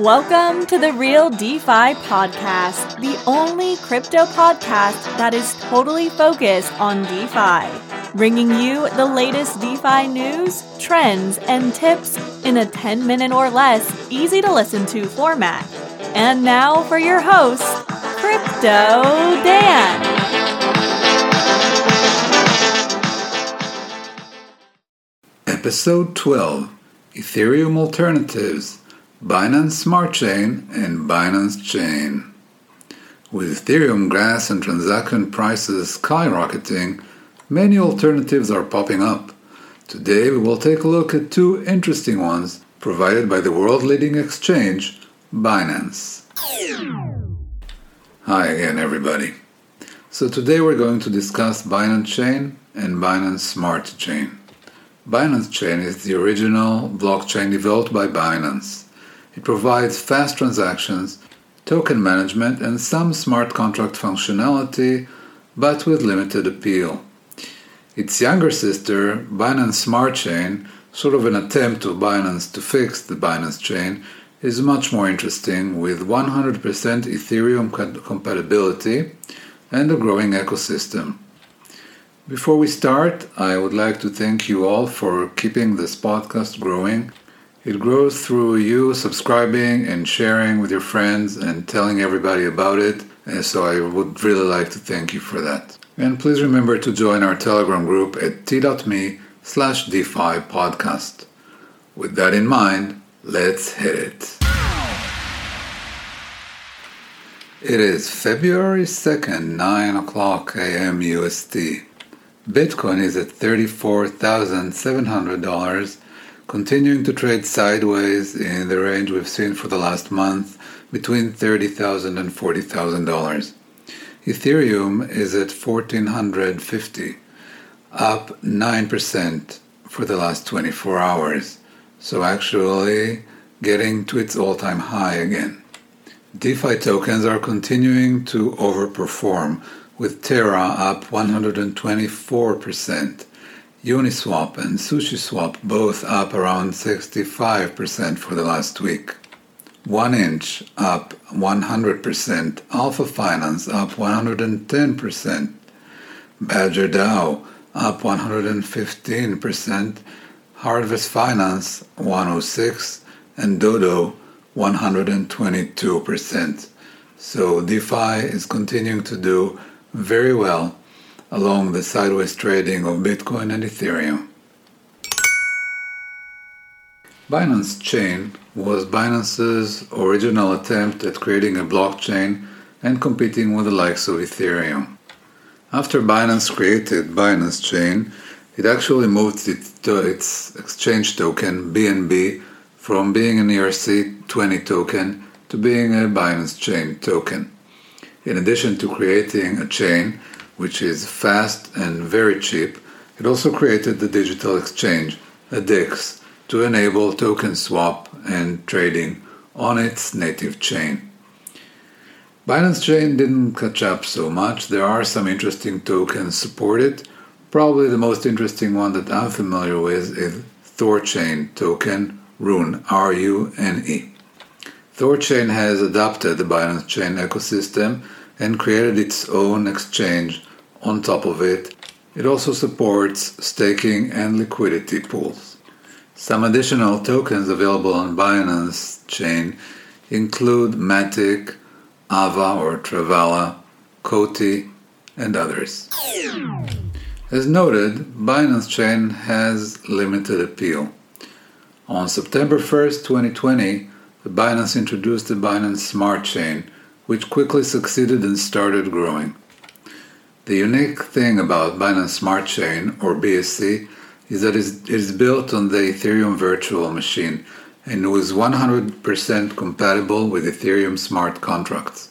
Welcome to the Real DeFi Podcast, the only crypto podcast that is totally focused on DeFi, bringing you the latest DeFi news, trends, and tips in a 10-minute or less easy-to-listen-to format. And now for your host, Crypto Dan. Episode 12, Ethereum Alternatives, Binance Smart Chain and Binance Chain. With Ethereum gas and transaction prices skyrocketing, many alternatives are popping up. Today we will take a look at two interesting ones provided by the world-leading exchange, Binance. Hi again, everybody. So today we're going to discuss Binance Chain and Binance Smart Chain. Binance Chain is the original blockchain developed by Binance. It provides fast transactions, token management, and some smart contract functionality, but with limited appeal. Its younger sister, Binance Smart Chain, sort of an attempt of Binance to fix the Binance Chain, is much more interesting, with 100% Ethereum compatibility and a growing ecosystem. Before we start, I would like to thank you all for keeping this podcast growing. It grows through you subscribing and sharing with your friends and telling everybody about it, and so I would really like to thank you for that. And please remember to join our Telegram group at t.me/DeFi podcast. With that in mind, let's hit it. It is February 2nd, 9 o'clock a.m. USD. Bitcoin is at $34,700, continuing to trade sideways in the range we've seen for the last month, between $30,000 and $40,000. Ethereum is at $1,450, up 9% for the last 24 hours, so actually getting to its all-time high again. DeFi tokens are continuing to overperform, with Terra up 124%. Uniswap and SushiSwap both up around 65% for the last week. 1inch up 100%, Alpha Finance up 110%, BadgerDAO up 115%, Harvest Finance 106%, and Dodo 122%. So DeFi is continuing to do very well along the sideways trading of Bitcoin and Ethereum. Binance Chain was Binance's original attempt at creating a blockchain and competing with the likes of Ethereum. After Binance created Binance Chain, it actually moved its exchange token, BNB, from being an ERC-20 token to being a Binance Chain token. In addition to creating a chain, which is fast and very cheap, it also created the digital exchange, a DEX, to enable token swap and trading on its native chain. Binance Chain didn't catch up so much. There are some interesting tokens supported. Probably the most interesting one that I'm familiar with is ThorChain token, RUNE, R-U-N-E. ThorChain has adopted the Binance Chain ecosystem and created its own exchange on top of it. It also supports staking and liquidity pools. Some additional tokens available on Binance Chain include Matic, Ava or Travala, Koti, and others. As noted, Binance Chain has limited appeal. On September 1st, 2020, Binance introduced the Binance Smart Chain, which quickly succeeded and started growing. The unique thing about Binance Smart Chain, or BSC, is that it is built on the Ethereum Virtual Machine and was 100% compatible with Ethereum smart contracts.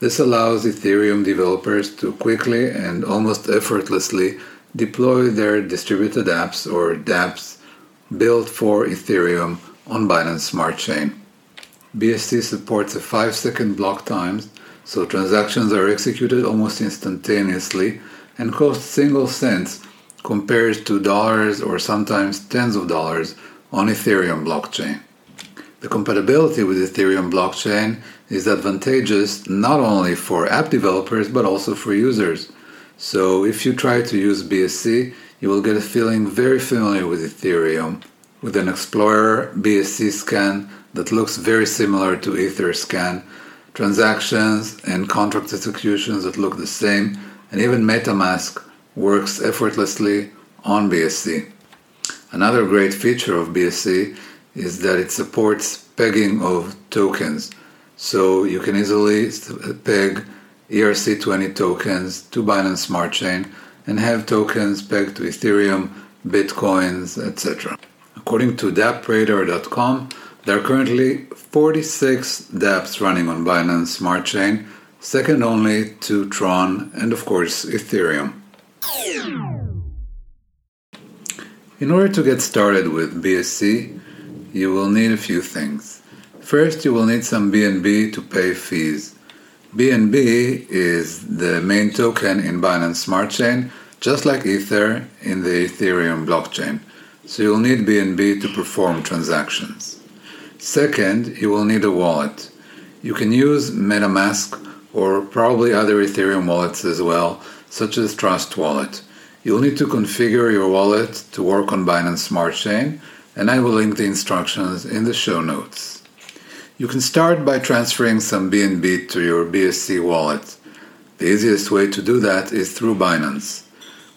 This allows Ethereum developers to quickly and almost effortlessly deploy their distributed apps, or dApps, built for Ethereum on Binance Smart Chain. BSC supports a 5-second block times, so transactions are executed almost instantaneously and cost single cents compared to dollars or sometimes tens of dollars on Ethereum blockchain. The compatibility with Ethereum blockchain is advantageous not only for app developers but also for users. So if you try to use BSC, you will get a feeling very familiar with Ethereum, with an Explorer BSCscan that looks very similar to Etherscan, transactions and contract executions that look the same, and even MetaMask works effortlessly on BSC. Another great feature of BSC is that it supports pegging of tokens. So you can easily peg ERC-20 tokens to Binance Smart Chain and have tokens pegged to Ethereum, Bitcoins, etc. According to dappradar.com, there are currently 46 dApps running on Binance Smart Chain, second only to Tron and of course Ethereum. In order to get started with BSC, you will need a few things. First, you will need some BNB to pay fees. BNB is the main token in Binance Smart Chain, just like Ether in the Ethereum blockchain. So you'll need BNB to perform transactions. Second, you will need a wallet. You can use MetaMask or probably other Ethereum wallets as well, such as Trust Wallet. You'll need to configure your wallet to work on Binance Smart Chain, and I will link the instructions in the show notes. You can start by transferring some BNB to your BSC wallet. The easiest way to do that is through Binance.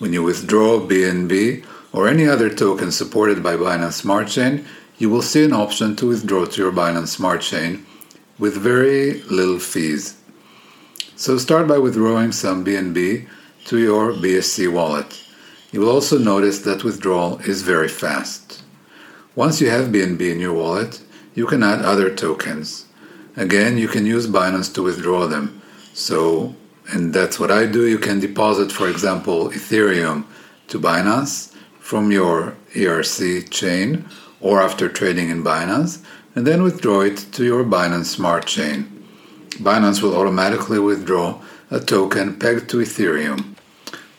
When you withdraw BNB or any other token supported by Binance Smart Chain, you will see an option to withdraw to your Binance Smart Chain with very little fees. So start by withdrawing some BNB to your BSC wallet. You will also notice that withdrawal is very fast. Once you have BNB in your wallet, you can add other tokens. Again, you can use Binance to withdraw them. And that's what I do. You can deposit, for example, Ethereum to Binance from your ERC chain or after trading in Binance, and then withdraw it to your Binance Smart Chain. Binance will automatically withdraw a token pegged to Ethereum.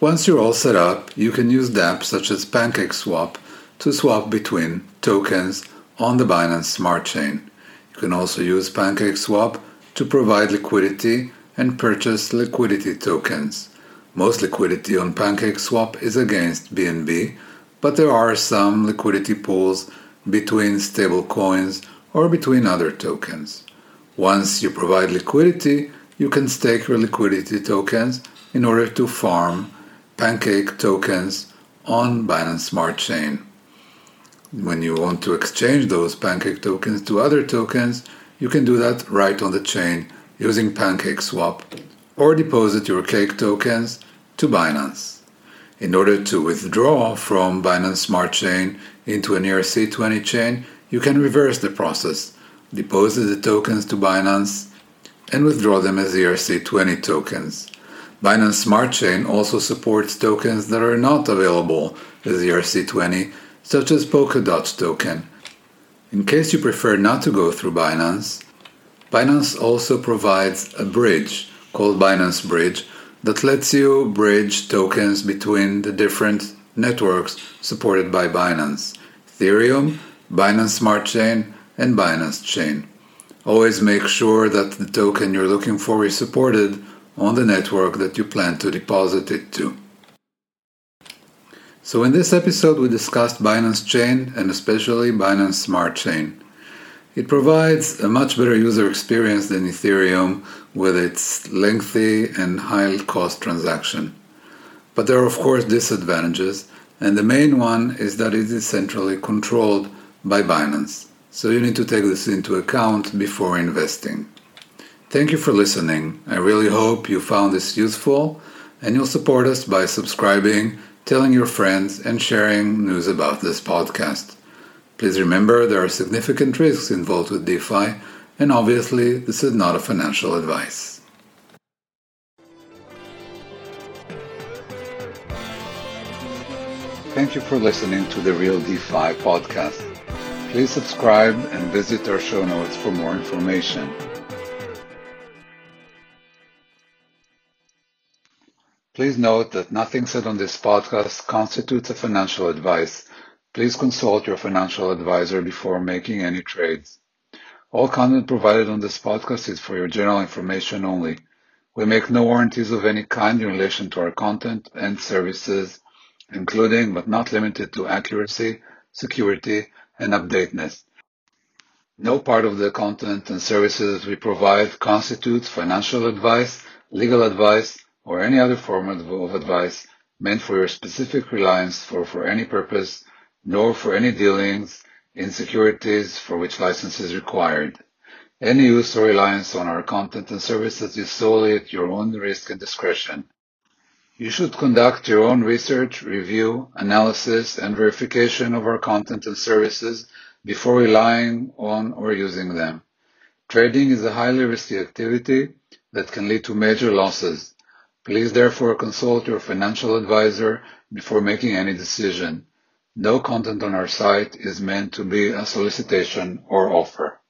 Once you're all set up, you can use dApps such as PancakeSwap to swap between tokens on the Binance Smart Chain. You can also use PancakeSwap to provide liquidity and purchase liquidity tokens. Most liquidity on PancakeSwap is against BNB, but there are some liquidity pools between stablecoins or between other tokens. Once you provide liquidity, you can stake your liquidity tokens in order to farm Pancake tokens on Binance Smart Chain. When you want to exchange those Pancake tokens to other tokens, you can do that right on the chain using PancakeSwap or deposit your Cake tokens to Binance. In order to withdraw from Binance Smart Chain into an ERC-20 chain, you can reverse the process, deposit the tokens to Binance and withdraw them as ERC-20 tokens. Binance Smart Chain also supports tokens that are not available as ERC-20, such as Polkadot's token. In case you prefer not to go through Binance, Binance also provides a bridge called Binance Bridge that lets you bridge tokens between the different networks supported by Binance: Ethereum, Binance Smart Chain, and Binance Chain. Always make sure that the token you're looking for is supported on the network that you plan to deposit it to. So in this episode, we discussed Binance Chain and especially Binance Smart Chain. It provides a much better user experience than Ethereum with its lengthy and high-cost transaction. But there are of course disadvantages, and the main one is that it is centrally controlled by Binance. So you need to take this into account before investing. Thank you for listening. I really hope you found this useful, and you'll support us by subscribing, telling your friends, and sharing news about this podcast. Please remember there are significant risks involved with DeFi, and obviously this is not a financial advice. Thank you for listening to the Real DeFi Podcast. Please subscribe and visit our show notes for more information. Please note that nothing said on this podcast constitutes a financial advice. Please consult your financial advisor before making any trades. All content provided on this podcast is for your general information only. We make no warranties of any kind in relation to our content and services, including but not limited to accuracy, security, and updateness. No part of the content and services we provide constitutes financial advice, legal advice, or any other form of advice meant for your specific reliance for any purpose, nor for any dealings in securities for which license is required. Any use or reliance on our content and services is solely at your own risk and discretion. You should conduct your own research, review, analysis, and verification of our content and services before relying on or using them. Trading is a highly risky activity that can lead to major losses. Please therefore consult your financial advisor before making any decision. No content on our site is meant to be a solicitation or offer.